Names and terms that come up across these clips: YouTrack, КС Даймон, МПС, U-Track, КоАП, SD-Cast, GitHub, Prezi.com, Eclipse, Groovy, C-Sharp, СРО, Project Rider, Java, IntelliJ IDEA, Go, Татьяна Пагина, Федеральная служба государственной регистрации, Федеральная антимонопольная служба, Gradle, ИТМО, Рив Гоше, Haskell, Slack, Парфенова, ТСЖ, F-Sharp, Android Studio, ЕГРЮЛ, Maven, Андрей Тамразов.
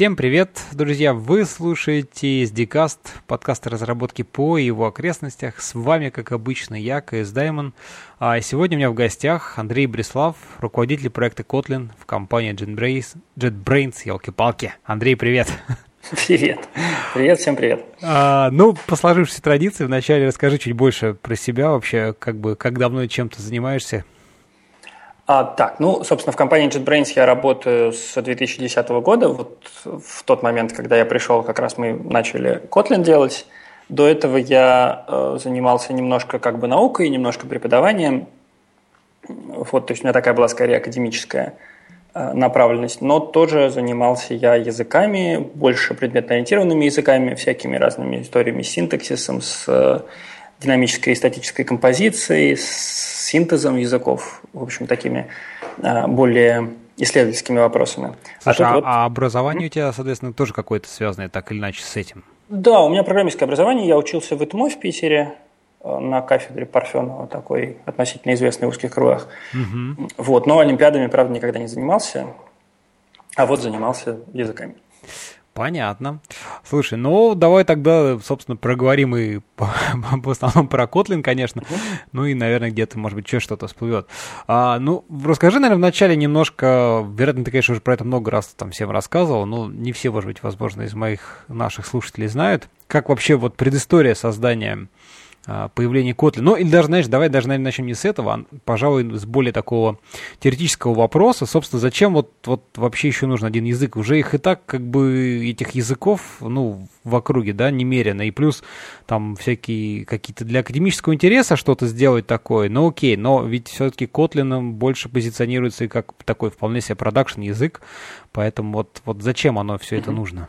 Всем привет, друзья! Вы слушаете SD-Cast, подкаст о разработке по его окрестностях. С вами, как обычно, я, КС Даймон. А сегодня у меня в гостях Андрей Бреслав, руководитель проекта Kotlin в компании JetBrains, елки-палки. Андрей, привет! Привет. Привет, всем привет. По сложившейся традиции, вначале расскажи чуть больше про себя вообще, как давно и чем ты занимаешься. Собственно, в компании JetBrains я работаю с 2010 года. Вот в тот момент, когда я пришел, как раз мы начали Kotlin делать. До этого я занимался немножко наукой, немножко преподаванием. Вот, то есть у меня такая была скорее академическая направленность, но тоже занимался я языками, больше предметно-ориентированными языками, всякими разными историями с синтаксисом, с динамической и статической композицией, с синтезом языков, в общем, такими более исследовательскими вопросами. Слушай, а образование у тебя, соответственно, тоже какое-то связанное так или иначе с этим? Да, у меня программистское образование, я учился в ИТМО в Питере, на кафедре Парфенова, такой относительно известный в узких кругах. Угу. Вот, но олимпиадами, правда, никогда не занимался, а вот занимался языками. Понятно. Слушай, давай тогда, собственно, проговорим и в основном про Kotlin, конечно, угу. И, наверное, где-то, может быть, что-то всплывет. Расскажи, наверное, вначале немножко, вероятно, ты, конечно, уже про это много раз там всем рассказывал, но не все, может быть, возможно, из наших слушателей знают, как вообще вот предыстория создания появление Kotlin. Давай начнем не с этого, а, пожалуй, с более такого теоретического вопроса. Собственно, зачем вот вообще еще нужен один язык? Уже их и так этих языков в округе, да, немерено. И плюс там всякие какие-то для академического интереса что-то сделать такое. Но ведь все-таки Kotlin больше позиционируется и как такой вполне себе продакшн-язык. Поэтому вот зачем оно все это нужно?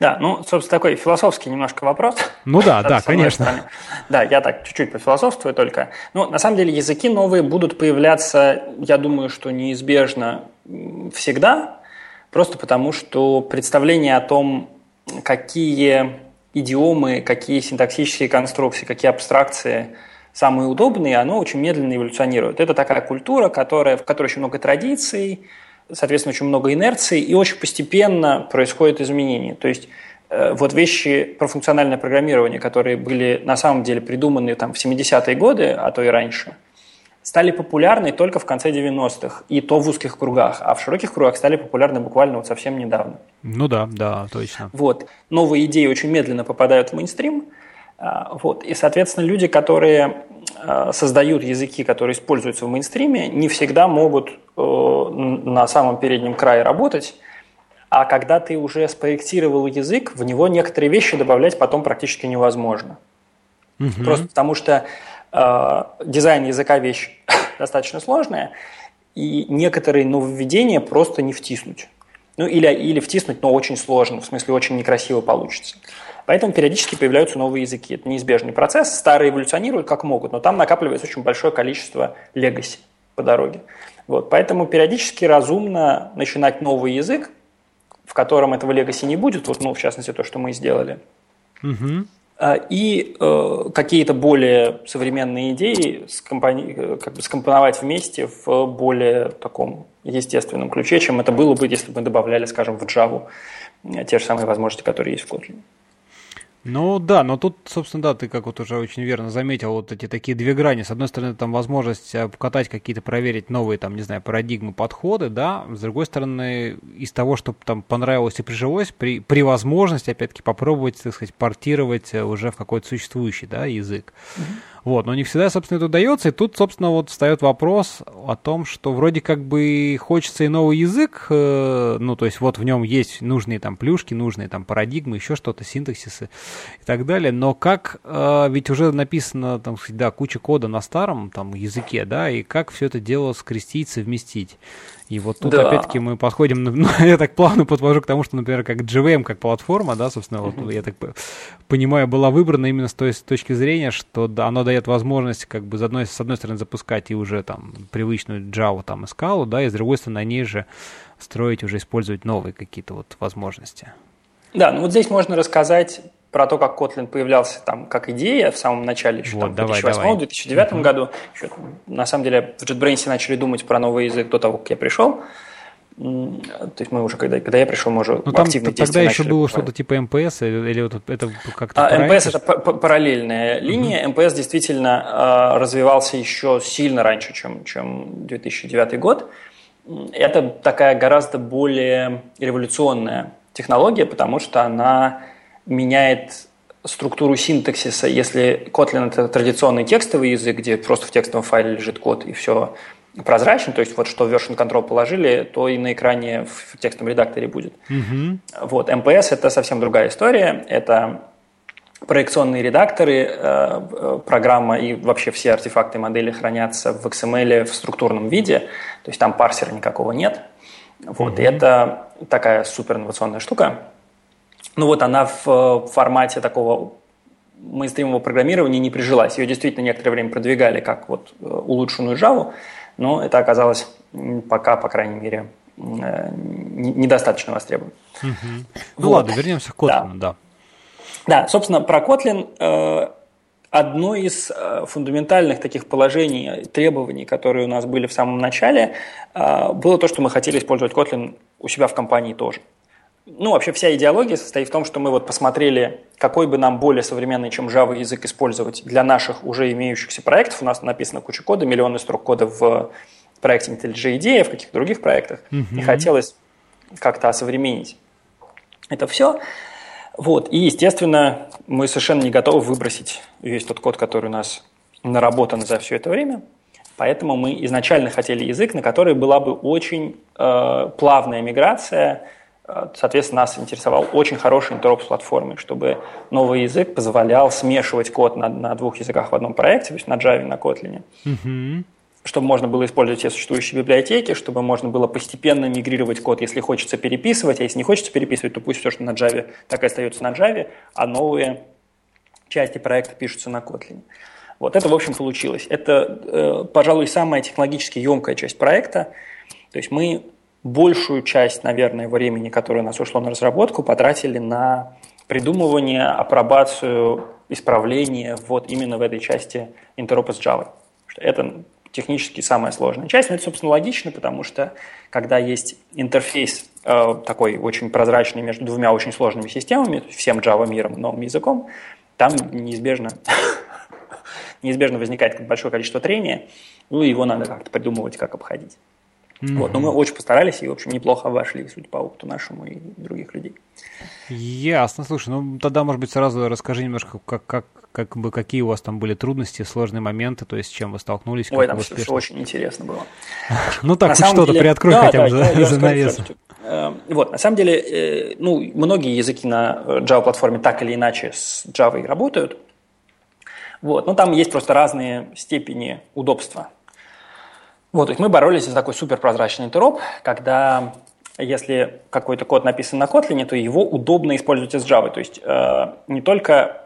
Да, собственно, такой философский немножко вопрос. Да, конечно. Стороны. Да, я так чуть-чуть пофилософствую только. На самом деле, языки новые будут появляться, я думаю, что неизбежно всегда, просто потому что представление о том, какие идиомы, какие синтаксические конструкции, какие абстракции самые удобные, оно очень медленно эволюционирует. Это такая культура, в которой очень много традиций, соответственно, очень много инерции, и очень постепенно происходят изменения. То есть вещи про функциональное программирование, которые были на самом деле придуманы в 70-е годы, а то и раньше, стали популярны только в конце 90-х, и то в узких кругах, а в широких кругах стали популярны буквально совсем недавно. Да, точно. Вот. Новые идеи очень медленно попадают в мейнстрим, вот. И, соответственно, люди, которые создают языки, которые используются в мейнстриме, не всегда могут на самом переднем крае работать, а когда ты уже спроектировал язык, в него некоторые вещи добавлять потом практически невозможно. Угу. Просто потому что дизайн языка – вещь достаточно сложная, и некоторые нововведения просто не втиснуть. Или втиснуть, но очень сложно, в смысле очень некрасиво получится. Поэтому периодически появляются новые языки. Это неизбежный процесс. Старые эволюционируют как могут, но там накапливается очень большое количество легаси по дороге. Вот. Поэтому периодически разумно начинать новый язык, в котором этого легаси не будет, в частности, то, что мы сделали. Угу. И какие-то более современные идеи скомпоновать вместе в более таком естественном ключе, чем это было бы, если бы мы добавляли, скажем, в Java те же самые возможности, которые есть в Kotlin. Тут, собственно, да, ты как уже очень верно заметил эти такие две грани. С одной стороны, там возможность покатать какие-то, проверить новые, парадигмы, подходы, да. С другой стороны, из того, что там понравилось и прижилось, при возможности, опять-таки, попробовать, так сказать, портировать уже в какой-то существующий, да, язык. Mm-hmm. Но не всегда, собственно, это удается. И тут, собственно, встает вопрос о том, что вроде хочется и новый язык, в нем есть нужные плюшки, нужные парадигмы, еще что-то, синтаксисы и так далее, но ведь уже написано, куча кода на старом языке, да, и как все это дело скрестить, совместить. И опять-таки, мы подходим, я так плавно подвожу к тому, что, например, как JVM, как платформа, да, собственно, я так понимаю, была выбрана именно с точки зрения, что да, оно дает возможность, с одной стороны, запускать и уже привычную Java и Scala, да, и с другой стороны, на ней же строить, уже использовать новые какие-то возможности. Да, здесь можно рассказать про то, как Kotlin появлялся как идея в самом начале, еще в 2008-2009 году. На самом деле в JetBrains начали думать про новый язык до того, как я пришел. То есть мы уже, когда я пришел, мы уже активно действовали. Тогда еще было что-то типа МПС, или вот это как-то... МПС – это параллельная линия. МПС действительно развивался еще сильно раньше, чем 2009 год. Это такая гораздо более революционная технология, потому что она меняет структуру синтаксиса. Если Kotlin – это традиционный текстовый язык, где просто в текстовом файле лежит код и все прозрачно, то есть вот что в version control положили, то и на экране в текстовом редакторе будет. Вот, МПС – это совсем другая история. Это проекционные редакторы, программа и вообще все артефакты модели хранятся в XML в структурном виде, то есть там парсера никакого нет. Вот, и это такая суперинновационная штука. Ну вот она в формате такого мейнстримового программирования не прижилась. Ее действительно некоторое время продвигали как вот улучшенную Java, но это оказалось пока, по крайней мере, недостаточно востребовано. Ну вот. Ладно, вернемся к Kotlin. Да, собственно, про Kotlin. Одно из фундаментальных таких положений, требований, которые у нас были в самом начале, было то, что мы хотели использовать Kotlin у себя в компании тоже. Ну, вообще вся идеология состоит в том, что мы вот посмотрели, какой бы нам более современный, чем Java язык использовать для наших уже имеющихся проектов. У нас написано куча кода, миллионы строк кода в проекте IntelliJ IDEA, в каких-то других проектах. И хотелось как-то осовременить это все. Вот. И, естественно, мы совершенно не готовы выбросить весь тот код, который у нас наработан за все это время. Поэтому мы изначально хотели язык, на который была бы очень плавная миграция. Соответственно, нас интересовал очень хороший интероп с платформой, чтобы новый язык позволял смешивать код на двух языках в одном проекте, то есть на Java и на Kotlin, чтобы можно было использовать все существующие библиотеки, чтобы можно было постепенно мигрировать код, если хочется переписывать, а если не хочется переписывать, то пусть все, что на Java, так и остается на Java, а новые части проекта пишутся на Kotlin. Вот это, в общем, получилось. Это, пожалуй, самая технологически емкая часть проекта. То есть мы большую часть, наверное, времени, которое у нас ушло на разработку, потратили на придумывание, апробацию, исправление вот именно в этой части интеропа с Java. Это технически самая сложная часть, но это, собственно, логично, потому что когда есть интерфейс такой очень прозрачный между двумя очень сложными системами, всем Java миром, новым языком, там неизбежно возникает большое количество трения, ну и его надо как-то придумывать, как обходить. Вот, но мы очень постарались и, в общем, неплохо обошли, судя по опыту нашему и других людей. Ясно, слушай, ну тогда, может быть, сразу расскажи немножко, как бы какие у вас там были трудности, сложные моменты, то есть с чем вы столкнулись. Ой, там все очень интересно было. Ну так, хоть что-то приоткрой хотя бы занавесу. Вот, на самом деле, ну, многие языки на Java-платформе так или иначе с Java работают, вот, но там есть просто разные степени удобства. Вот, то есть мы боролись за такой суперпрозрачный интероп, когда если какой-то код написан на Kotlin, то его удобно использовать из Java. То есть не только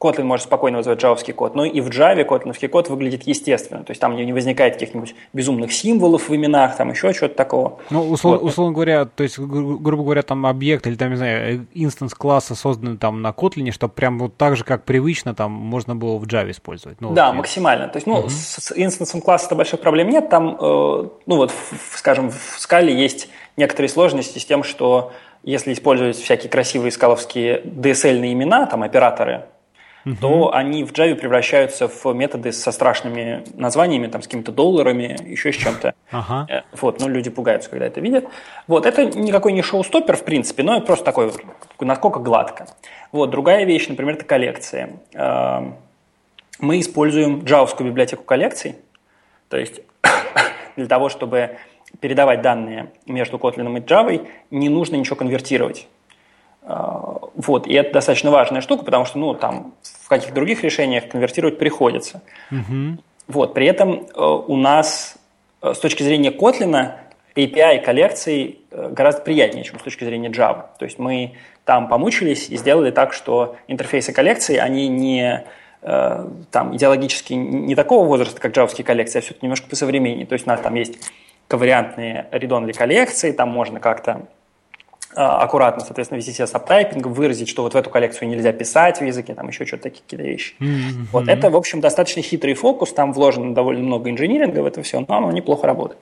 Kotlin может спокойно вызывать джавовский код, но и в Java котлиновский код выглядит естественно. То есть там не возникает каких-нибудь безумных символов в именах, там еще чего-то такого. Ну, условно говоря, то есть, грубо говоря, там объект или там, не знаю, инстанс класса созданы там на Kotlin, чтобы прям вот так же, как привычно, там можно было в Java использовать. Ну, да, вот, максимально. То есть, ну, с инстансом класса-то больших проблем нет. Там, ну вот, скажем, в Scala есть некоторые сложности с тем, что если использовать всякие красивые скаловские DSL-ные имена, там операторы, то они в Java превращаются в методы со страшными названиями, там, с какими-то долларами, еще с чем-то. Вот, ну, люди пугаются, когда это видят. Вот, это никакой не шоу-стоппер, в принципе, но это просто такой, насколько гладко. Вот, другая вещь, например, это коллекции. Мы используем джавовскую библиотеку коллекций, то есть для того, чтобы передавать данные между Kotlin и Java, не нужно ничего конвертировать. Вот, и это достаточно важная штука, потому что, ну, там в каких-то других решениях конвертировать приходится. Вот, при этом у нас с точки зрения Kotlin API коллекций гораздо приятнее, чем с точки зрения Java. То есть мы там помучились и сделали так, что интерфейсы коллекций, они не там идеологически не такого возраста, как джавовские коллекции, а все-таки немножко посовременнее. То есть у нас там есть ковариантные read-only коллекции, там можно как-то аккуратно, соответственно, вести себя сабтайпинг, выразить, что вот в эту коллекцию нельзя писать в языке, там еще что-то, такие какие-то вещи. Вот это, в общем, достаточно хитрый фокус, там вложено довольно много инжиниринга в это все, но оно неплохо работает.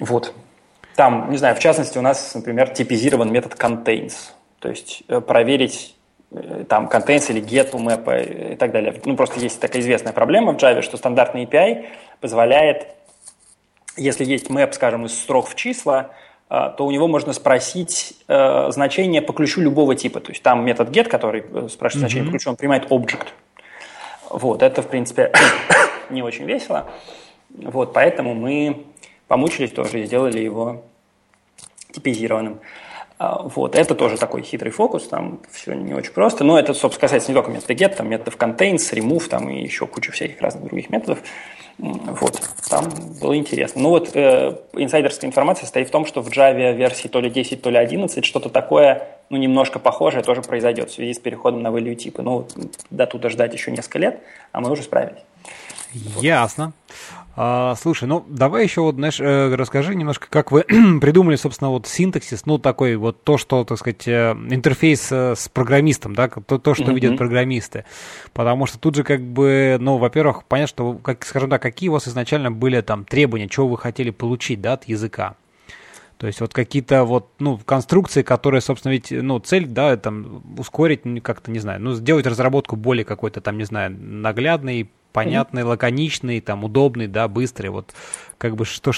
Вот. Там, не знаю, в частности, у нас, например, типизирован метод contains. То есть проверить там contains или get у map и так далее. Ну, просто есть такая известная проблема в Java, что стандартный API позволяет, если есть map, скажем, из строк в числа, то у него можно спросить значение по ключу любого типа. То есть там метод get, который спрашивает значение по ключу, он принимает object. Вот, это, в принципе, не очень весело. Вот, поэтому мы помучились тоже и сделали его типизированным. Вот, это тоже такой хитрый фокус, там все не очень просто, но это, собственно, касается не только метода get, там методов contains, remove, там и еще куча всяких разных других методов. Вот, там было интересно. Ну вот, инсайдерская информация состоит в том, что в Java версии то ли 10, то ли 11 что-то такое, ну, немножко похожее тоже произойдет в связи с переходом на value типы. Ну, вот, до туда ждать еще несколько лет, а мы уже справились. Вот. Ясно. Слушай, ну давай еще вот, знаешь, расскажи немножко, как вы придумали, собственно, вот синтаксис, ну такой вот то, что, так сказать, интерфейс с программистом, да, то что видят программисты, потому что тут же как бы, ну, во-первых, понятно, что, как, скажем так, какие у вас изначально были там требования, чего вы хотели получить, да, от языка. То есть вот какие-то вот, ну, конструкции, которые, собственно, ведь, ну, цель, да, там, ускорить, как-то, не знаю, ну, сделать разработку более какой-то там, не знаю, наглядной, понятный, лаконичный, там, удобный, да, быстрый. Вот как бы что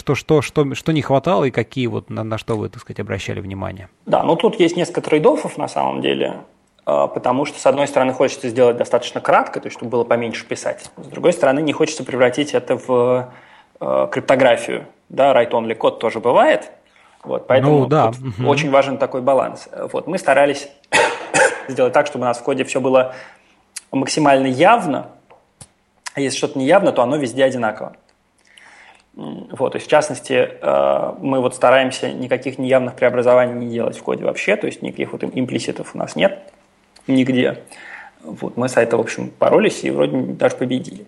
не хватало и какие вот на что вы, так сказать, обращали внимание? Да, ну тут есть несколько трейд-оффов на самом деле, потому что, с одной стороны, хочется сделать достаточно кратко, то есть, чтобы было поменьше писать. С другой стороны, не хочется превратить это в криптографию. Да, write-only код тоже бывает. Вот, поэтому очень важен такой баланс. Вот, мы старались сделать так, чтобы у нас в коде все было максимально явно. А если что-то неявно, то оно везде одинаково. Вот, то есть, в частности, мы вот стараемся никаких неявных преобразований не делать в коде вообще, то есть никаких вот имплиситов у нас нет нигде. Вот, мы с этого, в общем, боролись и вроде даже победили.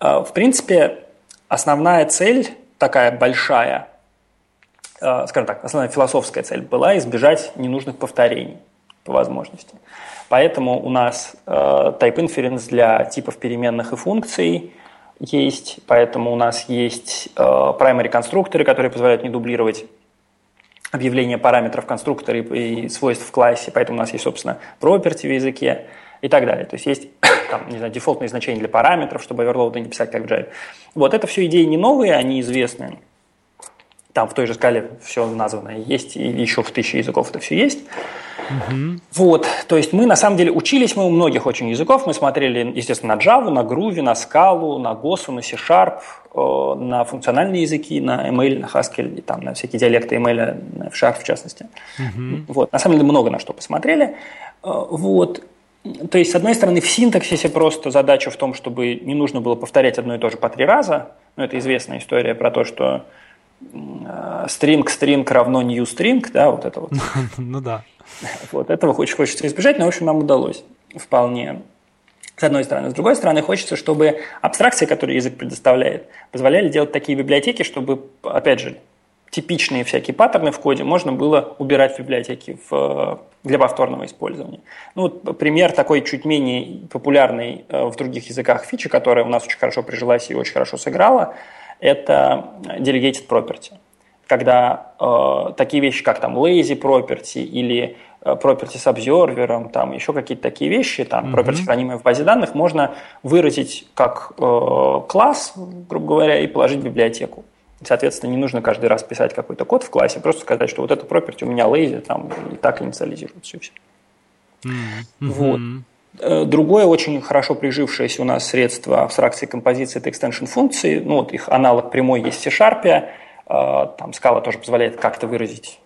В принципе, основная цель такая большая, скажем так, основная философская цель была избежать ненужных повторений по возможности. Поэтому у нас type inference для типов переменных и функций есть, поэтому у нас есть primary конструкторы, которые позволяют не дублировать объявление параметров конструктора и свойств в классе, поэтому у нас есть, собственно, property в языке и так далее. То есть есть там, не знаю, дефолтные значения для параметров, чтобы оверлоуды не писать как в Java. Вот, это все идеи не новые, они известны. Там в той же скале все названное есть, и еще в 1000 языков это все есть. Вот, то есть мы на самом деле учились мы у многих очень языков. Мы смотрели, естественно, на Java, на Groovy, на Scala, на Go, на C-Sharp, на функциональные языки, на ML, на Haskell, и там, на всякие диалекты ML, на F-Sharp в частности. Вот, на самом деле много на что посмотрели. Вот. То есть, с одной стороны, в синтаксисе просто задача в том, чтобы не нужно было повторять одно и то же по 3 раза. Ну, это известная история про то, что string равно new string, да, вот это вот. Ну да. Вот, этого хочется избежать, но, в общем, нам удалось вполне, с одной стороны. С другой стороны, хочется, чтобы абстракции, которые язык предоставляет, позволяли делать такие библиотеки, чтобы, опять же, типичные всякие паттерны в коде можно было убирать в библиотеки для повторного использования. Ну, вот пример такой чуть менее популярный в других языках фичи, которая у нас очень хорошо прижилась и очень хорошо сыграла, это delegated property. Когда такие вещи, как там lazy property или property с обзервером, там еще какие-то такие вещи, там property, хранимые в базе данных, можно выразить как класс, грубо говоря, и положить в библиотеку. Соответственно, не нужно каждый раз писать какой-то код в классе, просто сказать, что вот это property у меня lazy, там и так инициализируется, и все. Вот. Другое очень хорошо прижившееся у нас средство абстракции композиции – это extension-функции. Ну, вот их аналог прямой есть в C-Sharp. Там Scala тоже позволяет как-то выразить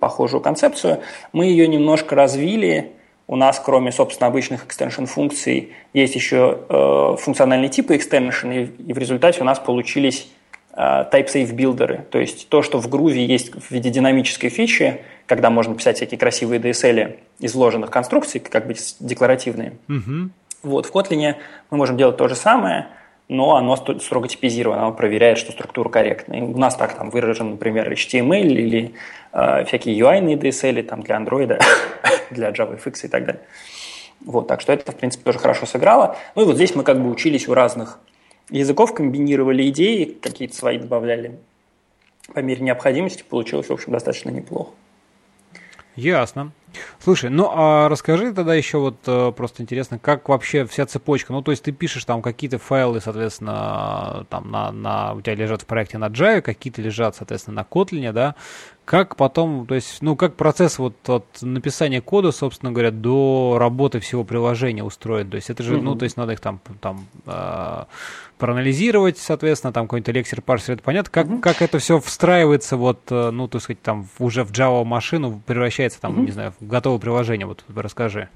похожую концепцию. Мы ее немножко развили. У нас, кроме, собственно, обычных extension-функций, есть еще функциональные типы extension, и в результате у нас получились type-safe-билдеры. То есть то, что в Groovy есть в виде динамической фичи, когда можно писать всякие красивые DSL изложенных конструкций, как бы декларативные. Вот, в Kotlin мы можем делать то же самое, но оно строго типизировано, оно проверяет, что структура корректна. И у нас так там выражен, например, HTML или всякие UI-ные DSL там, для Android, для JavaFX и так далее. Вот, так что это, в принципе, тоже хорошо сыграло. Ну и вот здесь мы как бы учились у разных языков, комбинировали идеи, какие-то свои добавляли. по мере необходимости получилось, в общем, достаточно неплохо. Ясно. Слушай, ну а расскажи тогда еще вот просто интересно, как вообще вся цепочка, ну то есть ты пишешь там какие-то файлы, соответственно, там у тебя лежат в проекте на Java, какие-то лежат, соответственно, на Kotlin, да, как потом, то есть, ну как процесс вот от написания кода, собственно говоря, до работы всего приложения устроен, то есть это же, ну то есть надо их там проанализировать, соответственно, там какой-нибудь элексир, парсер, это понятно, как это все встраивается вот, ну так сказать, там уже в Java машину превращается там, не знаю, в готовое приложение, вот расскажи.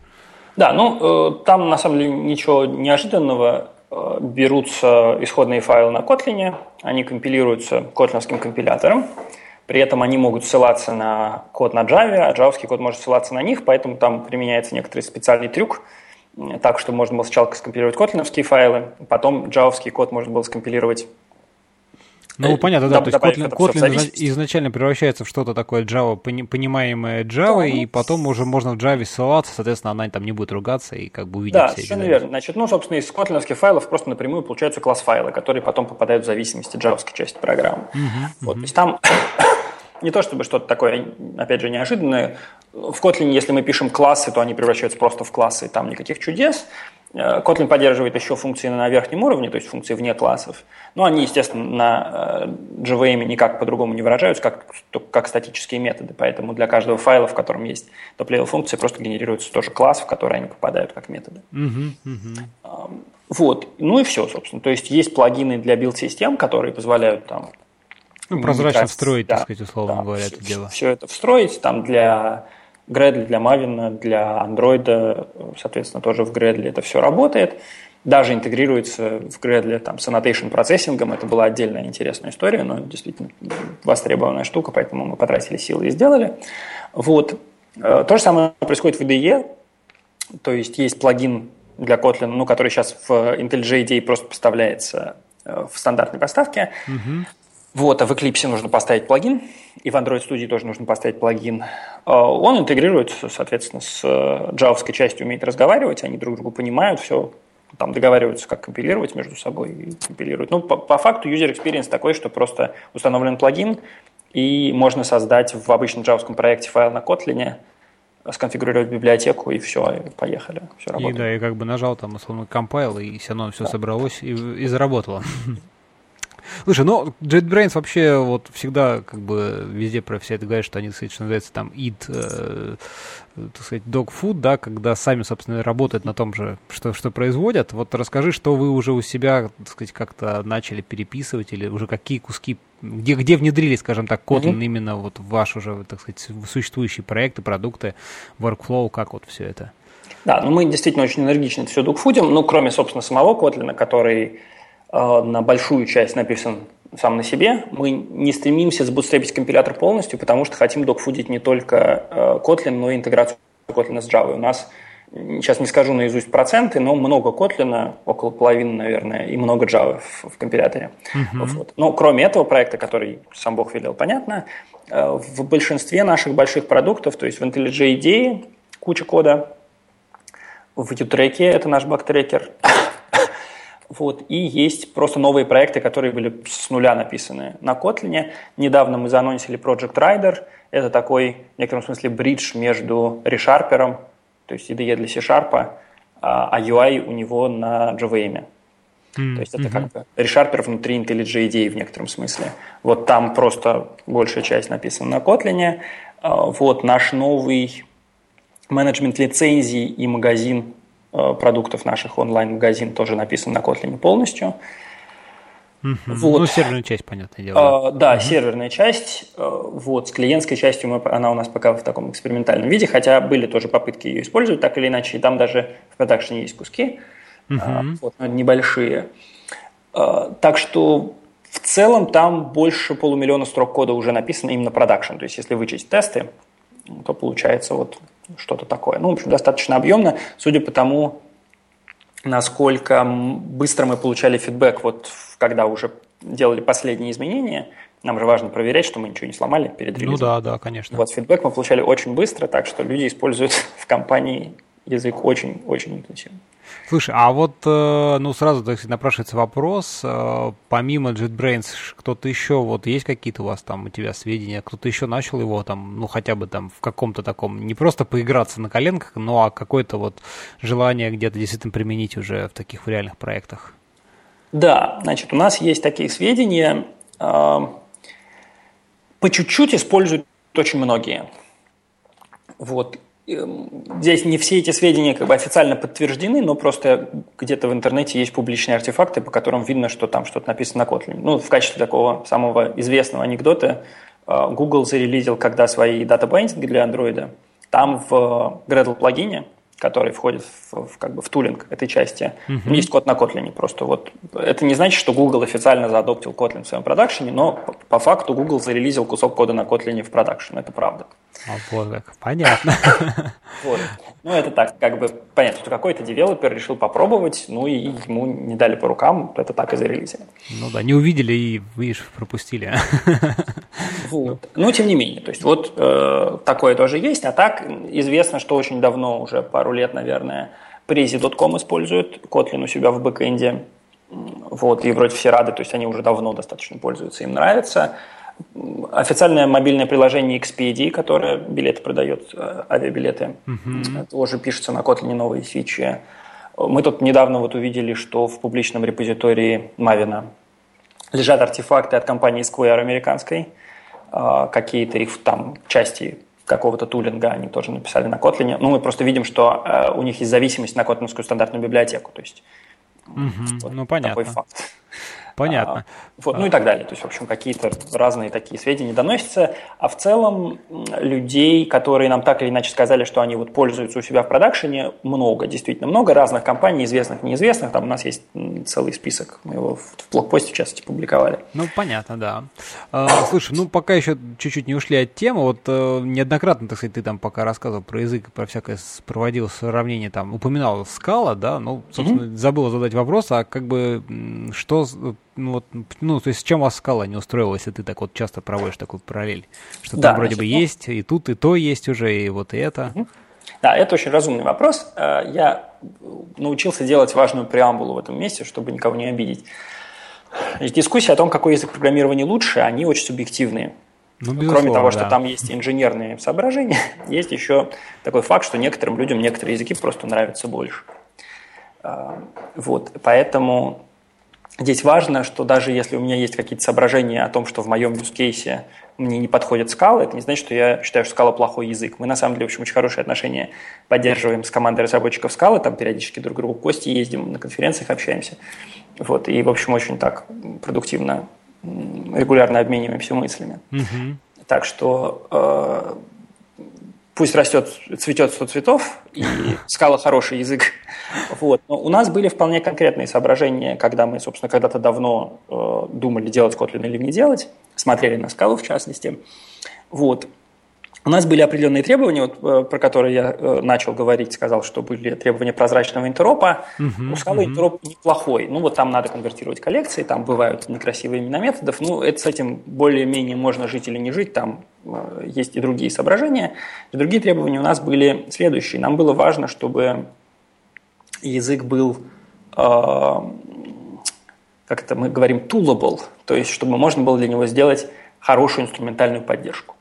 Да, ну там на самом деле ничего неожиданного. Берутся исходные файлы на Kotlin, они компилируются котлиновским компилятором, при этом они могут ссылаться на код на Java, а джавовский код может ссылаться на них, поэтому там применяется некоторый специальный трюк, так что можно было сначала скомпилировать котлиновские файлы, потом джавовский код можно было скомпилировать. Ну, понятно, да, то есть Kotlin изначально превращается в что-то такое Java, понимаемое Java, да, и потом уже можно в Java ссылаться, соответственно, она там не будет ругаться и как бы увидеть да, все эти. Да, совершенно верно. Значит, ну, собственно, из котлиновских файлов просто напрямую получаются класс-файлы, которые потом попадают в зависимости от джавовской части программы. Вот, то есть там не то чтобы что-то такое, опять же, неожиданное. В Kotlin, если мы пишем классы, то они превращаются просто в классы, и там никаких чудес. Kotlin поддерживает еще функции на верхнем уровне, то есть функции вне классов. Но они, естественно, на JVM никак по-другому не выражаются, как статические методы. Поэтому для каждого файла, в котором есть топ-левел функции, просто генерируется тоже класс, в который они попадают как методы. Вот. Ну и все, собственно. То есть есть плагины для билд-систем, которые позволяют там... Ну, прозрачно встроить, да, так сказать, условно да, говоря, это дело. Все это встроить там для Gradle, для Maven, для Android, соответственно, тоже в Gradle это все работает. Даже интегрируется в Gradle там, с annotation процессингом. Это была отдельная интересная история, но действительно востребованная штука, поэтому мы потратили силы и сделали. Вот. То же самое происходит в IDE. То есть есть плагин для Kotlin, ну, который сейчас в IntelliJ IDEA просто поставляется в стандартной поставке. Вот, а в Eclipse нужно поставить плагин, и в Android Studio тоже нужно поставить плагин. Он интегрируется, соответственно, с джавовской частью, умеет разговаривать, они друг другу понимают, все там договариваются, как компилировать между собой и компилируют. Ну, по факту user experience такой, что просто установлен плагин, и можно создать в обычном джавовском проекте файл на Kotlin, сконфигурировать библиотеку, и все, и поехали. Все работает. И да, и как бы нажал там, условно, compile, и все равно все да. собралось и заработало. Слушай, ну, JetBrains вообще вот всегда как бы везде про все это говорят, что они, кстати, что называется там так сказать, dog food, да, когда сами, собственно, работают на том же, что производят. Вот расскажи, что вы уже у себя, так сказать, как-то начали переписывать или уже какие куски, где внедрили, скажем так, Kotlin именно вот в ваш уже, так сказать, существующие проекты, продукты, workflow, как вот все это? Да, ну мы действительно очень энергично это все dogfoodим, ну, кроме, собственно, самого Kotlin, который... на большую часть написан сам на себе. Мы не стремимся сбудстрепить компилятор полностью, потому что хотим докфудить не только Kotlin, но и интеграцию Kotlin с Java. У нас, сейчас не скажу наизусть проценты, но много Kotlin, около половины, наверное, и много Java в компиляторе. Вот. Но кроме этого проекта, который сам Бог велел, понятно, в большинстве наших больших продуктов, то есть в IntelliJ IDEA куча кода, в YouTrack, это наш бактрекер, вот, и есть просто новые проекты, которые были с нуля написаны на Kotlin. Недавно мы заанонсили Project Rider. Это такой, в некотором смысле, бридж между ReSharper'ом, то есть IDE для C-Sharp, а UI у него на JVM. То есть это как бы ReSharper внутри IntelliJ IDEA в некотором смысле. Вот там просто большая часть написана на Kotlin. Вот наш новый менеджмент лицензий и магазин продуктов наших, онлайн-магазин тоже написан на Kotlin полностью. Вот. Ну, серверная часть, понятное дело. Да, серверная часть. Вот, с клиентской частью она у нас пока в таком экспериментальном виде, хотя были тоже попытки ее использовать так или иначе, и там даже в продакшене есть куски, вот, но небольшие. Так что в целом там больше 500 000 строк кода уже написано именно продакшн. То есть если вычесть тесты, то получается вот что-то такое. Ну, в общем, достаточно объемно, судя по тому, насколько быстро мы получали фидбэк, вот когда уже делали последние изменения. Нам же важно проверять, что мы ничего не сломали перед релизом. Ну да, конечно. Вот фидбэк мы получали очень быстро, так что люди используют в компании язык очень-очень интенсивно. Слушай, а вот ну сразу так напрашивается вопрос, помимо JetBrains, кто-то еще, вот есть какие-то у вас там, у тебя сведения, кто-то еще начал его там, ну хотя бы там в каком-то таком, не просто поиграться на коленках, но а какое-то вот желание где-то действительно применить уже в таких реальных проектах? Да, значит, у нас есть такие сведения, по чуть-чуть используют очень многие. Вот. Здесь не все эти сведения как бы официально подтверждены, но просто где-то в интернете есть публичные артефакты, по которым видно, что там что-то написано на Kotlin. Ну, в качестве такого самого известного анекдота Google зарелизил, когда свои дата-байндинги для Android, там в Gradle плагине, который входит в, как бы, в тулинг этой части, есть код на Kotlin. Просто вот. Это не значит, что Google официально заадоптил Kotlin в своем продакшене, но по факту Google зарелизил кусок кода на Kotlin в продакшен. Это правда. Вот так. Понятно. Вот. Ну, это так, как бы понятно, что какой-то девелопер решил попробовать, ну и ему не дали по рукам, это так и зарелизили. Ну да, не увидели и, видишь, пропустили. Вот. Ну, тем не менее, то есть вот такое тоже есть, а так известно, что очень давно, уже пару лет, наверное, Prezi.com использует Kotlin у себя в бэкэнде, вот, и вроде все рады, то есть они уже давно достаточно пользуются, им нравится. Официальное мобильное приложение Expedia, которое билеты продает, авиабилеты, тоже пишется на Kotlin новые фичи. Мы тут недавно вот увидели, что в публичном репозитории Maven лежат артефакты от компании Square американской, какие-то их там части какого-то тулинга они тоже написали на Kotlin. Ну, мы просто видим, что у них есть зависимость на котлинскую стандартную библиотеку, то есть вот ну, понятно. Такой факт. Понятно. Вот, ну и так далее. То есть, в общем, какие-то разные такие сведения доносятся. А в целом людей, которые нам так или иначе сказали, что они вот пользуются у себя в продакшене, много, действительно много разных компаний, известных, неизвестных. Там у нас есть целый список. Мы его в блокпосте, в частности, публиковали. Ну, понятно, да. Слушай, ну пока еще чуть-чуть не ушли от темы. Вот неоднократно, так сказать, ты там пока рассказывал про язык, про всякое, проводил сравнение, там, упоминал Scala, да? Ну, собственно, забыл задать вопрос, а как бы что... Ну, вот, ну, то есть, чем вас Scala не устроила, если ты так вот часто проводишь такую параллель? Что да, там вроде бы есть, и тут, и то есть уже, и вот и это. Да, это очень разумный вопрос. Я научился делать важную преамбулу в этом месте, чтобы никого не обидеть. Дискуссии о том, какой язык программирования лучше, они очень субъективные. Ну, кроме того, что там есть инженерные соображения, есть еще такой факт, что некоторым людям некоторые языки просто нравятся больше. Вот, поэтому... Здесь важно, что даже если у меня есть какие-то соображения о том, что в моем юзкейсе мне не подходит Scala, это не значит, что я считаю, что Scala плохой язык. Мы, на самом деле, в общем, очень хорошие отношения поддерживаем с командой разработчиков Scala, там периодически друг к другу в гости ездим, на конференциях общаемся. Вот, и, в общем, очень так продуктивно, регулярно обмениваемся мыслями. Так что пусть растет, цветет 100 цветов, и Scala хороший язык. Вот. Но у нас были вполне конкретные соображения, когда мы, собственно, когда-то давно думали, делать Kotlin или не делать, смотрели на Scala, в частности. Вот. У нас были определенные требования, вот, про которые я начал говорить, сказал, что были требования прозрачного интеропа. У Scala интероп неплохой. Ну, вот там надо конвертировать коллекции, там бывают некрасивые имена методов. Ну, это с этим более-менее можно жить или не жить, там есть и другие соображения. И другие требования у нас были следующие. Нам было важно, чтобы язык был, как это мы говорим, toolable, то есть чтобы можно было для него сделать хорошую инструментальную поддержку.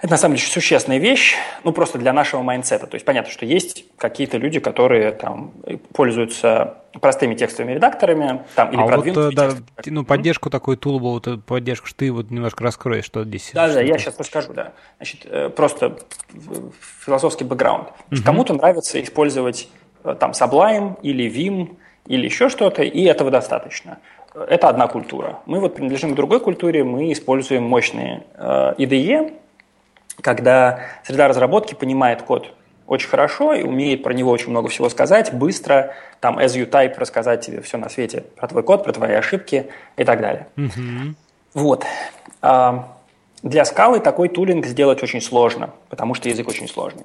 Это, на самом деле, существенная вещь, ну, просто для нашего майндсета. То есть, понятно, что есть какие-то люди, которые там пользуются простыми текстовыми редакторами, там, или продвинутыми текстовыми редакторами. Ну, поддержку такой toolable, поддержку, что ты вот немножко раскроешь, что здесь. Да-да, я сейчас расскажу, да. Значит, просто философский бэкграунд. Кому-то нравится использовать там Sublime или Vim или еще что-то, и этого достаточно. Это одна культура. Мы вот принадлежим к другой культуре, мы используем мощные IDE, когда среда разработки понимает код очень хорошо и умеет про него очень много всего сказать, быстро, там, as you type, рассказать тебе все на свете про твой код, про твои ошибки и так далее. Вот. Для Scala такой тулинг сделать очень сложно, потому что язык очень сложный.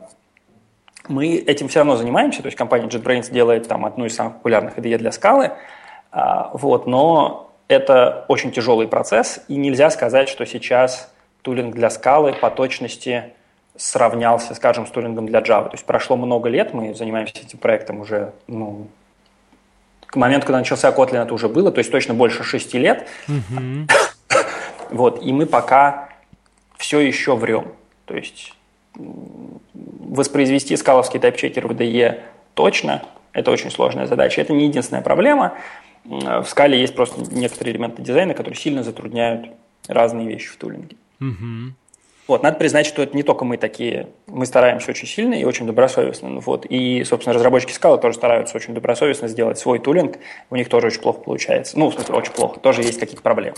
Мы этим все равно занимаемся, то есть компания JetBrains делает там одну из самых популярных IDE для Scala, вот, но это очень тяжелый процесс, и нельзя сказать, что сейчас тулинг для Scala по точности сравнялся, скажем, с тулингом для Java. То есть прошло много лет, мы занимаемся этим проектом уже, к моменту, когда начался Kotlin, это уже было, то есть точно больше 6 лет. Mm-hmm. Вот, и мы пока все еще врем. То есть воспроизвести скаловский тайпчекер в IDE точно – это очень сложная задача. Это не единственная проблема. В скале есть просто некоторые элементы дизайна, которые сильно затрудняют разные вещи в тулинге. Mm-hmm. Вот, надо признать, что это не только мы такие. Мы стараемся очень сильно и очень добросовестно. Вот. И, собственно, разработчики Scala тоже стараются очень добросовестно сделать свой тулинг. У них тоже очень плохо получается. Ну, в смысле, очень плохо. Тоже есть какие-то проблемы.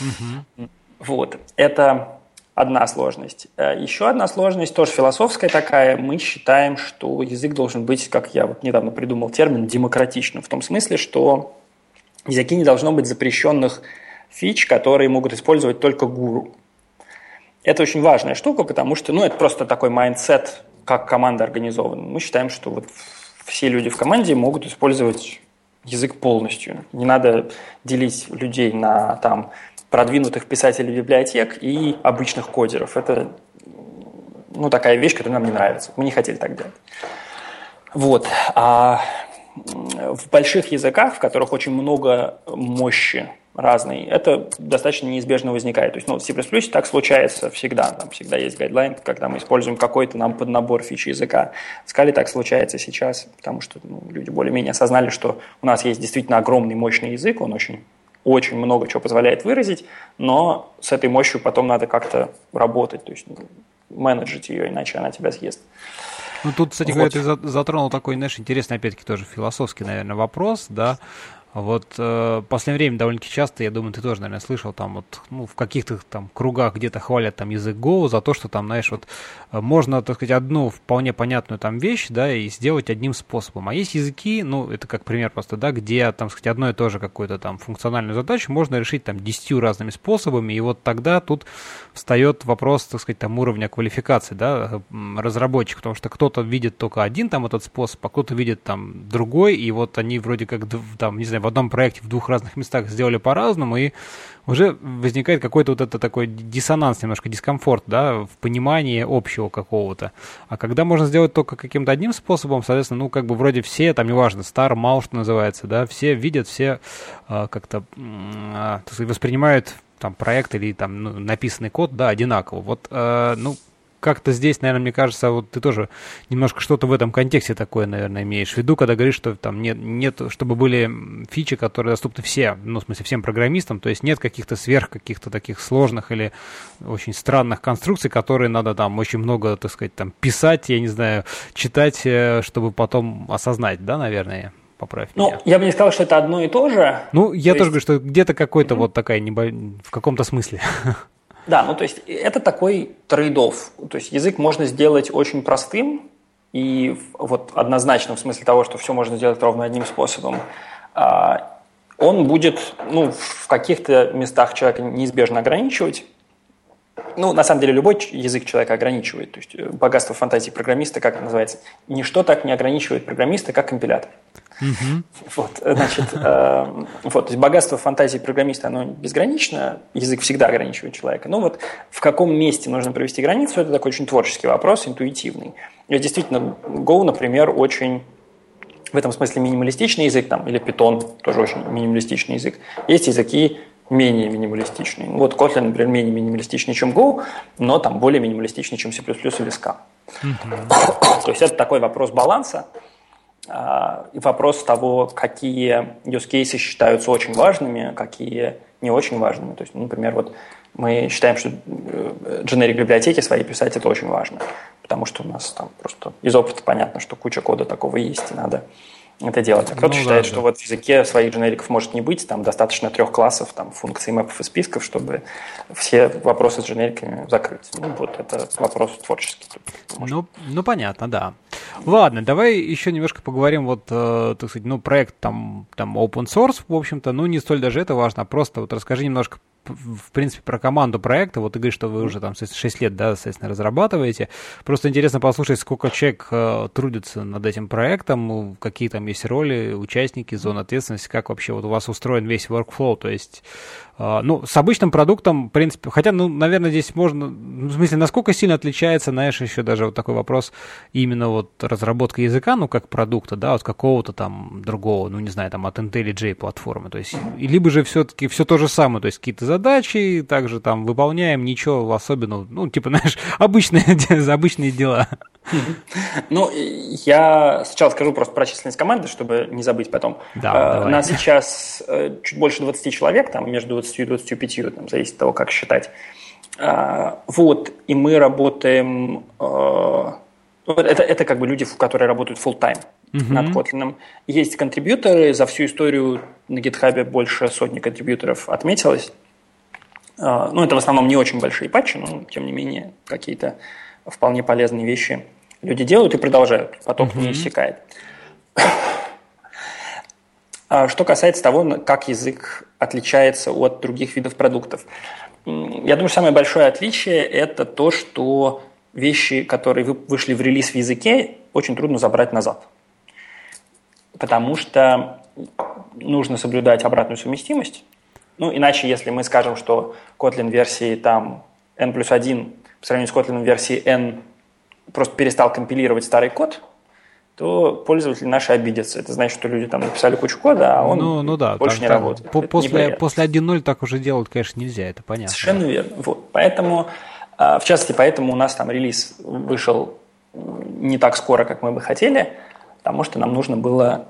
Mm-hmm. Вот. Это одна сложность. Еще одна сложность, тоже философская такая. Мы считаем, что язык должен быть, как я вот недавно придумал термин, демократичным. В том смысле, что в языке не должно быть запрещенных фич, которые могут использовать только гуру. Это очень важная штука, потому что, это просто такой майндсет, как команда организована. Мы считаем, что вот все люди в команде могут использовать язык полностью. Не надо делить людей на там продвинутых писателей библиотек и обычных кодеров. Это такая вещь, которая нам не нравится. Мы не хотели так делать. Вот. А в больших языках, в которых очень много мощи, разный, это достаточно неизбежно возникает. То есть, в C++ так случается всегда. Там всегда есть гайдлайн, когда мы используем какой-то нам поднабор фич языка. В Scala так случается сейчас, потому что люди более-менее осознали, что у нас есть действительно огромный мощный язык, он очень, очень много чего позволяет выразить, но с этой мощью потом надо как-то работать, то есть менеджить ее, иначе она тебя съест. Тут, кстати говоря, ты затронул такой, интересный, опять-таки, тоже философский, наверное, вопрос, да. Вот в последнее время довольно-таки часто, я думаю, ты тоже, наверное, слышал, там вот, в каких-то там кругах где-то хвалят там язык Go за то, что там, можно, так сказать, одну вполне понятную там вещь, да, и сделать одним способом. А есть языки, это как пример просто, да, где, там, сказать, одно и то же какую-то там функциональную задачу можно решить там 10 разными способами, и вот тогда тут встает вопрос, так сказать, там уровня квалификации, да, разработчиков, потому что кто-то видит только один там этот способ, а кто-то видит там другой, и вот они вроде как там, не знаю, в одном проекте в двух разных местах сделали по-разному, и уже возникает какой-то вот это такой диссонанс, немножко дискомфорт, да, в понимании общего какого-то. А когда можно сделать только каким-то одним способом, соответственно, вроде все, там неважно, стар, мал, что называется, да, все видят, все как-то, так сказать, воспринимают там проект или там написанный код, да, одинаково. Вот, как-то здесь, наверное, мне кажется, вот ты тоже немножко что-то в этом контексте такое, наверное, имеешь в виду, когда говоришь, что там нет, чтобы были фичи, которые доступны всем, всем программистам, то есть нет каких-то каких-то таких сложных или очень странных конструкций, которые надо там очень много, так сказать, там писать, я не знаю, читать, чтобы потом осознать, да, наверное. Поправь меня. Я бы не сказал, что это одно и то же. Я тоже говорю, что где-то какой-то вот такая, в каком-то смысле. Да, это такой трейд-офф. То есть язык можно сделать очень простым и вот однозначным в смысле того, что все можно сделать ровно одним способом. Он будет, в каких-то местах человека неизбежно ограничивать. На самом деле, любой язык человека ограничивает. То есть богатство фантазии программиста, как это называется, ничто так не ограничивает программиста, как компилятор. То есть богатство фантазии программиста, оно безгранично, язык всегда ограничивает человека. Но вот в каком месте нужно провести границу, это такой очень творческий вопрос, интуитивный. И действительно, Go, например, очень в этом смысле минималистичный язык, там, или Python, тоже очень минималистичный язык. Есть языки менее минималистичный. Вот Kotlin, например, менее минималистичный, чем Go, но там более минималистичный, чем C++ или Scala. То есть это такой вопрос баланса, и вопрос того, какие use cases считаются очень важными, какие не очень важными. То есть, например, вот мы считаем, что generic библиотеки свои писать – это очень важно, потому что у нас там просто из опыта понятно, что куча кода такого есть, и надо это делать. А кто-то считает, что вот в языке своих дженериков может не быть, там достаточно 3 классов, там, функций, мэпов и списков, чтобы все вопросы с дженериками закрыть. Это вопрос творческий. Понятно, да. Ладно, давай еще немножко поговорим, так сказать, проект там open source, в общем-то, не столь даже это важно, а просто вот расскажи немножко в принципе, про команду проекта. Вот ты говоришь, что вы уже там 6 лет, да, соответственно, разрабатываете. Просто интересно послушать, сколько человек трудится над этим проектом, какие там есть роли, участники, зоны ответственности, как вообще вот у вас устроен весь workflow. То есть, ну, с обычным продуктом, в принципе, хотя, ну, наверное, здесь можно, в смысле, насколько сильно отличается, знаешь, еще даже вот такой вопрос, именно вот разработка языка, ну, как продукта, да, от какого-то там другого, ну, не знаю, там, от IntelliJ платформы, то есть, либо же все-таки все то же самое, то есть, какие-то задачи, также там выполняем, ничего особенного, ну, типа, знаешь, обычные дела. Ну, я сначала скажу просто про численность команды, чтобы не забыть потом. Да, у нас сейчас чуть больше 20 человек, там, между 20 и 25, там, зависит от того, как считать. Вот, и мы работаем... Это как бы люди, которые работают full-time над Kotlin. Есть контрибьюторы, за всю историю на GitHub больше сотни контрибьюторов отметилось. Ну, это в основном не очень большие патчи, но, тем не менее, какие-то вполне полезные вещи люди делают и продолжают. Поток не иссякает. Что касается того, как язык отличается от других видов продуктов. Я думаю, самое большое отличие – это то, что... вещи, которые вышли в релиз в языке, очень трудно забрать назад. Потому что нужно соблюдать обратную совместимость. Ну, иначе, если мы скажем, что Kotlin версии там N+1 по сравнению с Kotlin версии N просто перестал компилировать старый код, то пользователи наши обидятся. Это значит, что люди там написали кучу кода, а он больше не работает. После 1.0 так уже делать, конечно, нельзя, это понятно. Совершенно верно. Вот. Поэтому... В частности, поэтому у нас там релиз вышел не так скоро, как мы бы хотели, потому что нам нужно было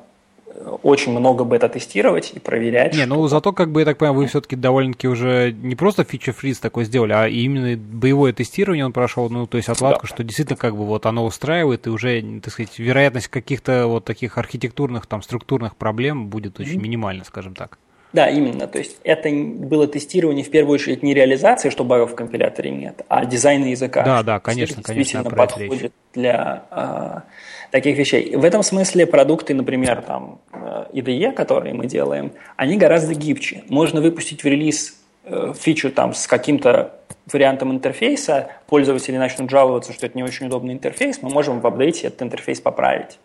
очень много бета-тестировать и проверять. Не, ну зато, как бы, я так понимаю, вы все-таки довольно-таки уже не просто фича-фриз такой сделали, а именно боевое тестирование он прошел, ну, то есть отладку, что действительно, как бы, вот оно устраивает, и уже, так сказать, вероятность каких-то вот таких архитектурных, там, структурных проблем будет очень минимальна, скажем так. Да, именно. То есть это было тестирование в первую очередь не реализации, что багов в компиляторе нет, а дизайна языка. Да, да, конечно, действительно подходит речь для таких вещей. В этом смысле продукты, например, там IDE, которые мы делаем, они гораздо гибче. Можно выпустить в релиз фичу там с каким-то вариантом интерфейса, пользователи начнут жаловаться, что это не очень удобный интерфейс, мы можем в апдейте этот интерфейс поправить.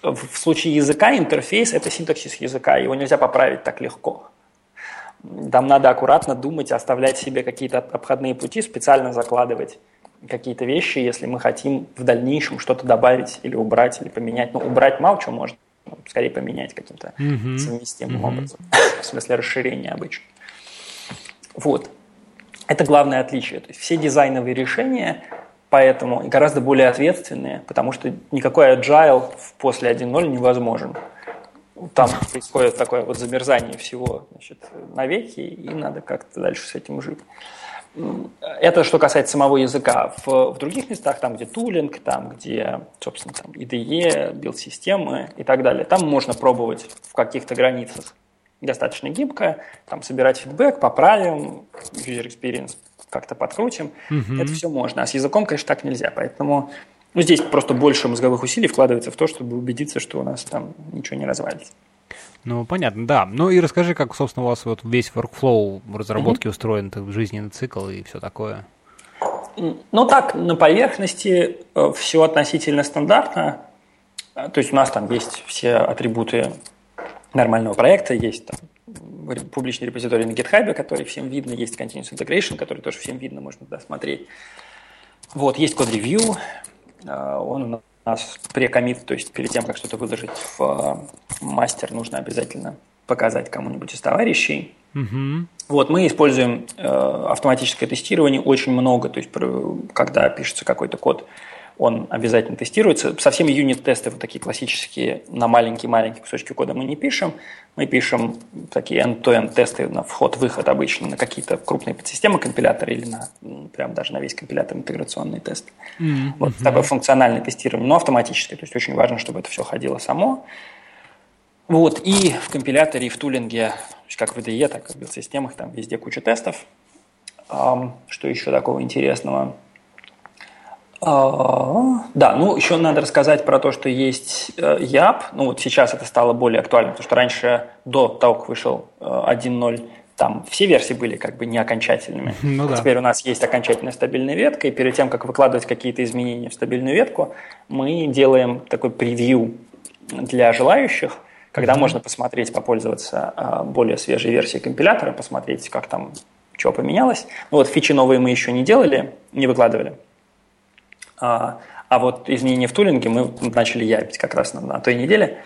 В случае языка интерфейс – это синтаксис языка, его нельзя поправить так легко. Там надо аккуратно думать, оставлять себе какие-то обходные пути, специально закладывать какие-то вещи, если мы хотим в дальнейшем что-то добавить или убрать, или поменять. Ну, убрать мало чего можно, скорее поменять каким-то совместимым образом, в смысле расширения обычно. Вот. Это главное отличие. То есть все дизайновые решения – поэтому гораздо более ответственные, потому что никакой agile после 1.0 невозможен. Там происходит такое вот замерзание всего, значит, навеки, и надо как-то дальше с этим жить. Это что касается самого языка. В других местах, там, где тулинг, там, где, собственно, там IDE, билд-системы и так далее, там можно пробовать в каких-то границах достаточно гибко, там, собирать фидбэк, поправим, user experience как-то подкрутим, это все можно. А с языком, конечно, так нельзя, поэтому ну, здесь просто больше мозговых усилий вкладывается в то, чтобы убедиться, что у нас там ничего не развалится. Ну, понятно, да. Ну и расскажи, как, собственно, у вас вот весь workflow разработки устроен, жизненный цикл и все такое. Ну так, на поверхности все относительно стандартно. То есть у нас там есть все атрибуты нормального проекта, есть там публичный репозиторий на GitHub, который всем видно, есть Continuous Integration, который тоже всем видно, можно туда смотреть. Вот, есть код-ревью, он у нас pre-commit, то есть перед тем, как что-то выложить в мастер, нужно обязательно показать кому-нибудь из товарищей. Вот, мы используем автоматическое тестирование очень много, то есть когда пишется какой-то код, он обязательно тестируется. Совсем юнит-тесты вот такие классические на маленькие-маленькие кусочки кода мы не пишем. Мы пишем такие end-to-end тесты на вход-выход обычно, на какие-то крупные подсистемы компилятора или на прям даже на весь компилятор интеграционный тест. Вот такое функциональное тестирование, но автоматическое. То есть очень важно, чтобы это все ходило само. Вот, и в компиляторе, и в тулинге, как в IDE, так и в билд-системах, там везде куча тестов. Что еще такого интересного? Да, ну еще надо рассказать про то, что есть YAP. Ну вот сейчас это стало более актуально, потому что раньше, до того, как вышел 1.0, там все версии были как бы не окончательными. Ну, да. Теперь у нас есть окончательная стабильная ветка, и перед тем, как выкладывать какие-то изменения в стабильную ветку, мы делаем такой превью для желающих, когда можно посмотреть, попользоваться более свежей версией компилятора, посмотреть, как там, что поменялось. Ну вот фичи новые мы еще не делали, не выкладывали. А вот изменения в тулинге мы начали явить как раз на той неделе.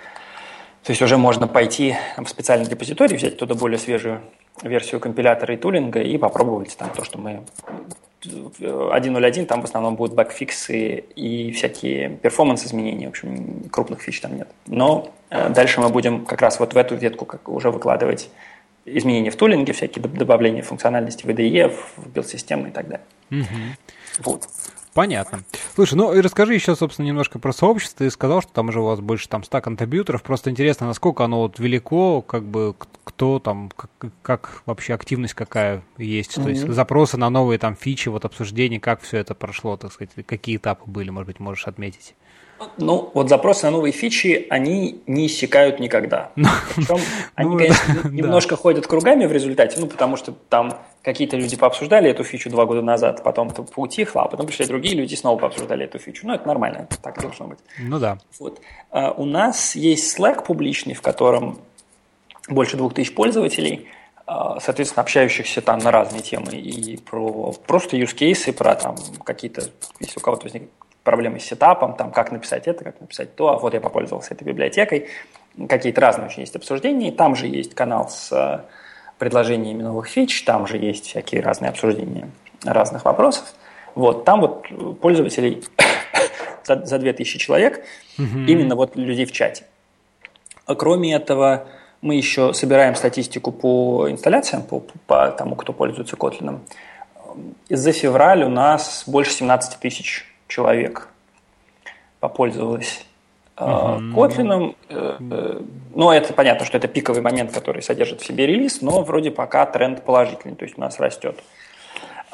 То есть уже можно пойти в специальный репозиторий, взять туда более свежую версию компилятора и тулинга и попробовать там то, что мы... 1.0.1 там в основном будут бэкфиксы и всякие перформанс-изменения. В общем, крупных фич там нет. Но дальше мы будем как раз вот в эту ветку как уже выкладывать изменения в тулинге, всякие добавления функциональности в IDE, в билд-системы и так далее. Угу. Вот. Понятно. Слушай, ну и расскажи еще, собственно, немножко про сообщество. Ты сказал, что там уже у вас больше там 100 контрибьюторов. Просто интересно, насколько оно вот велико, как бы кто там, как вообще активность какая есть, то есть запросы на новые там фичи, вот обсуждения, как все это прошло, так сказать, какие этапы были, может быть, можешь отметить. Ну, вот запросы на новые фичи, они не иссякают никогда. Причем они, конечно, немножко ходят кругами в результате, ну, потому что там какие-то люди пообсуждали эту фичу 2 года назад, потом это поутихло, а потом пришли другие люди и снова пообсуждали эту фичу. Ну, это нормально, это так должно быть. Ну, да. Вот. У нас есть Slack публичный, в котором больше 2000 пользователей, соответственно, общающихся там на разные темы и про просто юзкейсы, про там какие-то, если у кого-то возникнет проблемы с сетапом, там, как написать это, как написать то, а вот я попользовался этой библиотекой. Какие-то разные очень есть обсуждения. Там же есть канал с предложениями новых фич, там же есть всякие разные обсуждения разных вопросов. Вот, там вот пользователей за 2000 человек, именно вот людей в чате. Кроме этого, мы еще собираем статистику по инсталляциям, по тому, кто пользуется Kotlin. За февраль у нас больше 17 тысяч человек попользовалось Kotlin. Но это понятно, что это пиковый момент, который содержит в себе релиз, но вроде пока тренд положительный, то есть у нас растет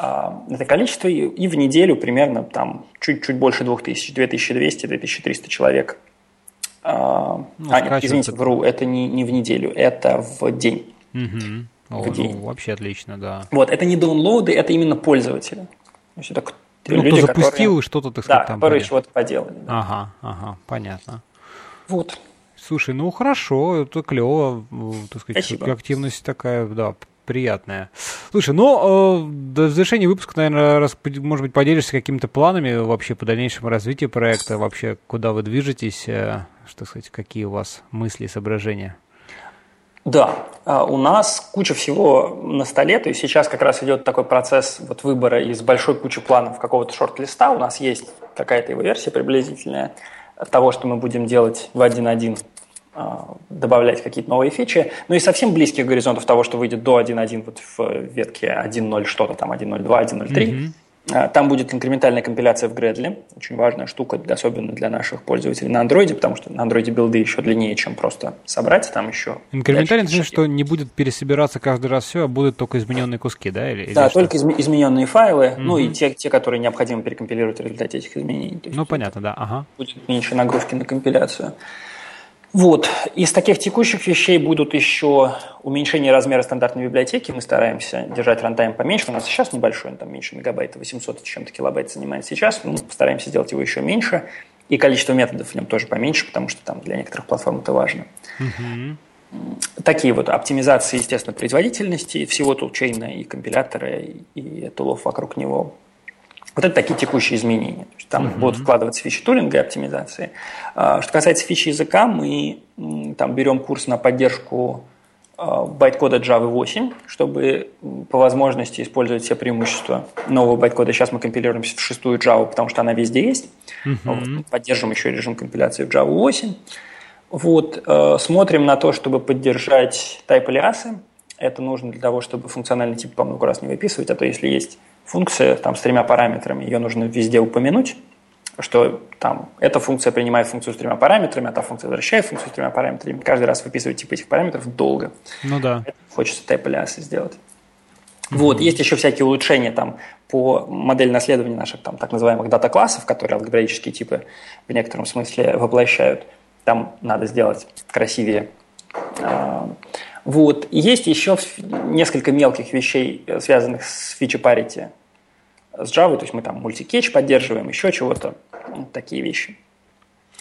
это количество, и в неделю примерно там чуть-чуть больше 2000, 2200-2300 человек. Извините, вру, это не в неделю, это в день. В день. Вообще отлично, да. Вот, это не даунлоды, это именно пользователи. То есть это кто? Ну, люди, кто запустил которые, и что-то, так сказать, да, там... которые чего-то поделали. Да. Ага, понятно. Вот. Слушай, ну хорошо, это клево, так сказать. Спасибо. Активность такая, да, приятная. Слушай, ну, до завершения выпуска, наверное, может быть, поделишься какими-то планами вообще по дальнейшему развитию проекта, вообще, куда вы движетесь, что, сказать, какие у вас мысли и соображения? Да, у нас куча всего на столе, то есть сейчас как раз идет такой процесс вот выбора из большой кучи планов какого-то шорт-листа, у нас есть какая-то его версия приблизительная того, что мы будем делать в 1.1, добавлять какие-то новые фичи, ну и совсем близких горизонтов того, что выйдет до 1.1 вот в ветке 1.0 что-то там, 1.02, 1.03, там будет инкрементальная компиляция в Gradle, очень важная штука, особенно для наших пользователей на Android, потому что на Android билды еще длиннее, чем просто собрать, там еще... Инкрементальный, значит, что не будет пересобираться каждый раз все, а будут только измененные куски, да? Или да, только измененные файлы, ну и те, которые необходимо перекомпилировать в результате этих изменений. Ну, понятно, да, ага. Будет меньше нагрузки на компиляцию. Вот, из таких текущих вещей будут еще уменьшение размера стандартной библиотеки, мы стараемся держать рантайм поменьше, у нас сейчас небольшой, он там меньше мегабайта, 800 чем-то килобайт занимает сейчас, мы постараемся сделать его еще меньше, и количество методов в нем тоже поменьше, потому что там для некоторых платформ это важно. Такие вот оптимизации, естественно, производительности, всего тулчейна и компилятора, и тулов вокруг него. Вот это такие текущие изменения. То есть там будут вкладываться фичи тулинга и оптимизации. Что касается фичи языка, мы там берем курс на поддержку байткода Java 8, чтобы по возможности использовать все преимущества нового байткода. Сейчас мы компилируемся в 6-ю Java, потому что она везде есть. Вот, поддерживаем еще режим компиляции в Java 8. Вот, смотрим на то, чтобы поддержать тайп-алиасы. Это нужно для того, чтобы функциональный тип по много раз не выписывать, а то если есть функция там, с 3 параметрами, ее нужно везде упомянуть, что там эта функция принимает функцию с 3 параметрами, а та функция возвращает функцию с 3 параметрами. Каждый раз выписывать типы этих параметров долго. Ну да. Это хочется тайп-алиасы сделать. Вот, есть еще всякие улучшения там, по модели наследования наших там, так называемых дата-классов, которые алгебраические типы в некотором смысле воплощают. Там надо сделать красивее Вот. И есть еще несколько мелких вещей, связанных с фичи-парити с Java, то есть мы там мультикетч поддерживаем, еще чего-то, вот такие вещи.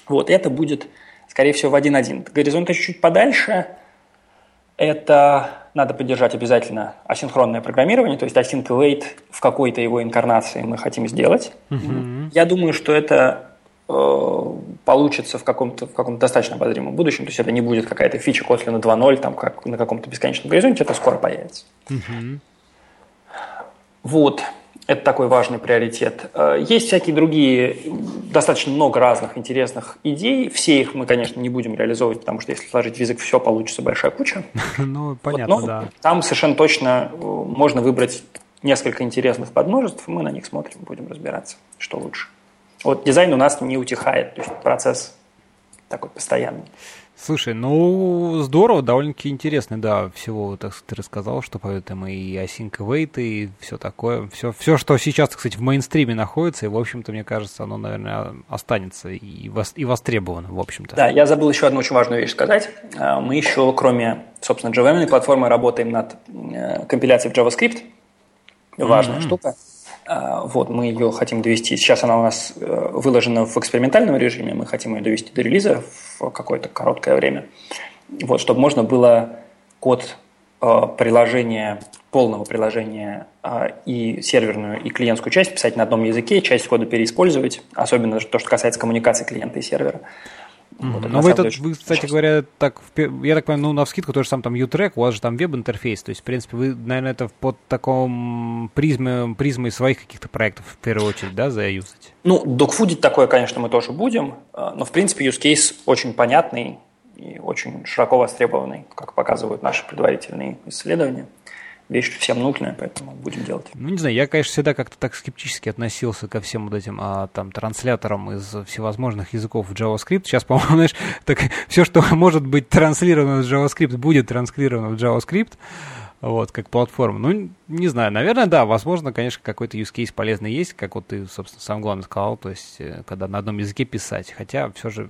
Вот, это будет, скорее всего, в 1.1. Горизонт чуть-чуть подальше. Это надо поддержать обязательно асинхронное программирование, то есть async await в какой-то его инкарнации мы хотим сделать. Mm-hmm. Я думаю, что это получится в каком-то достаточно обозримом будущем, то есть это не будет какая-то фича Kotlin 2.0 там, как на каком-то бесконечном горизонте, это скоро появится. Mm-hmm. Вот. Это такой важный приоритет. Есть всякие другие, достаточно много разных интересных идей. Все их мы, конечно, не будем реализовывать, потому что если сложить в язык все, получится большая куча. Ну, понятно, вот, но да. Там совершенно точно можно выбрать несколько интересных подмножеств. Мы на них смотрим, будем разбираться, что лучше. Вот дизайн у нас не утихает, то есть процесс такой постоянный. Слушай, ну здорово, довольно-таки интересно, да, всего, так сказать, ты рассказал, что там и async await, и все такое, все, что сейчас, кстати, в мейнстриме находится, и, в общем-то, мне кажется, оно, наверное, останется и востребовано, в общем-то. Да, я забыл еще одну очень важную вещь сказать. Мы еще, кроме, собственно, JVM платформы, работаем над компиляцией в JavaScript, важная штука. Вот, мы ее хотим довести. Сейчас она у нас выложена в экспериментальном режиме. Мы хотим ее довести до релиза в какое-то короткое время. Вот, чтобы можно было код приложения, полного приложения и серверную, и клиентскую часть писать на одном языке, часть кода переиспользовать, особенно то, что касается коммуникации клиента и сервера. Вот, но вы, кстати говоря, так, я так понимаю, ну, навскидку, то же самое там U-Track, у вас же там веб-интерфейс, то есть, в принципе, вы, наверное, это под таком призмой своих каких-то проектов, в первую очередь, да, заюзать? Ну, докфудить такое, конечно, мы тоже будем, но, в принципе, юзкейс очень понятный и очень широко востребованный, как показывают наши предварительные исследования. Вещь всем нужная, поэтому будем делать. Ну, не знаю, я, конечно, всегда как-то так скептически относился ко всем вот этим там, трансляторам из всевозможных языков в JavaScript. Сейчас, по-моему, знаешь, так, все, что может быть транслировано в JavaScript, будет транслировано в JavaScript, вот, как платформа. Ну, не знаю, наверное, да, возможно, конечно, какой-то use case полезный есть, как вот ты, собственно, сам главное сказал, то есть, когда на одном языке писать. Хотя все же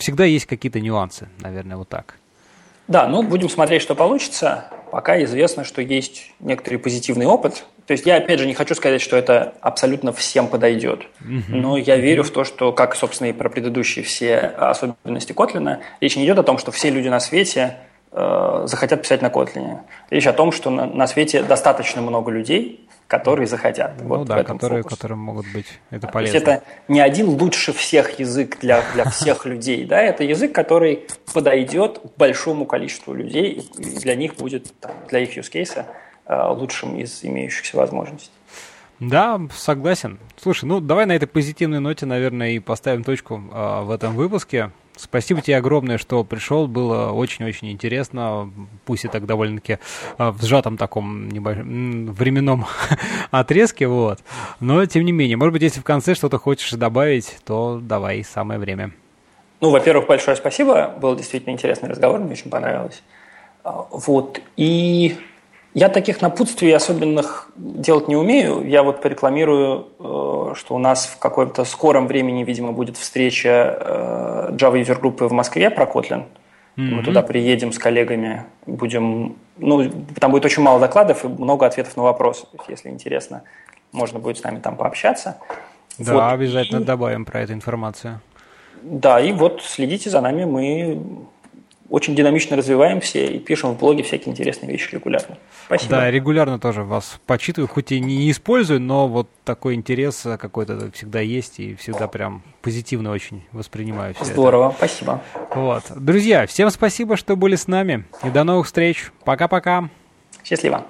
всегда есть какие-то нюансы, наверное, вот так. Да, ну, будем смотреть, что получится. Пока известно, что есть некоторый позитивный опыт. То есть я, опять же, не хочу сказать, что это абсолютно всем подойдет. Mm-hmm. Но я верю в то, что, как, собственно, и про предыдущие все особенности Котлина, речь не идет о том, что все люди на свете захотят писать на Котлине. Речь о том, что на свете достаточно много людей, которые захотят. Ну вот да, которые могут быть. Это полезно. То есть это не один лучше всех язык для всех людей. Да? Это язык, который подойдет большому количеству людей и для них будет, для их юзкейса, лучшим из имеющихся возможностей. Да, согласен. Слушай, ну давай на этой позитивной ноте, наверное, и поставим точку в этом выпуске. Спасибо тебе огромное, что пришел, было очень-очень интересно, пусть и так довольно-таки в сжатом таком небольшом временном отрезке, вот. Но тем не менее, может быть, если в конце что-то хочешь добавить, то давай, самое время. Ну, во-первых, большое спасибо, был действительно интересный разговор, мне очень понравилось. Вот, и я таких напутствий особенных делать не умею, я вот порекламирую, что у нас в каком-то скором времени, видимо, будет встреча Java User Group в Москве про Kotlin. Mm-hmm. Мы туда приедем с коллегами, будем, ну, там будет очень мало докладов и много ответов на вопросы, если интересно, можно будет с нами там пообщаться. Да, вот. Обязательно добавим про эту информацию. Да, и вот следите за нами, мы очень динамично развиваемся и пишем в блоге всякие интересные вещи регулярно. Спасибо. Да, регулярно тоже вас почитываю, хоть и не использую, но вот такой интерес какой-то всегда есть и всегда прям позитивно очень воспринимаю все. Здорово, это. Спасибо. Вот. Друзья, всем спасибо, что были с нами и до новых встреч. Пока-пока. Счастливо.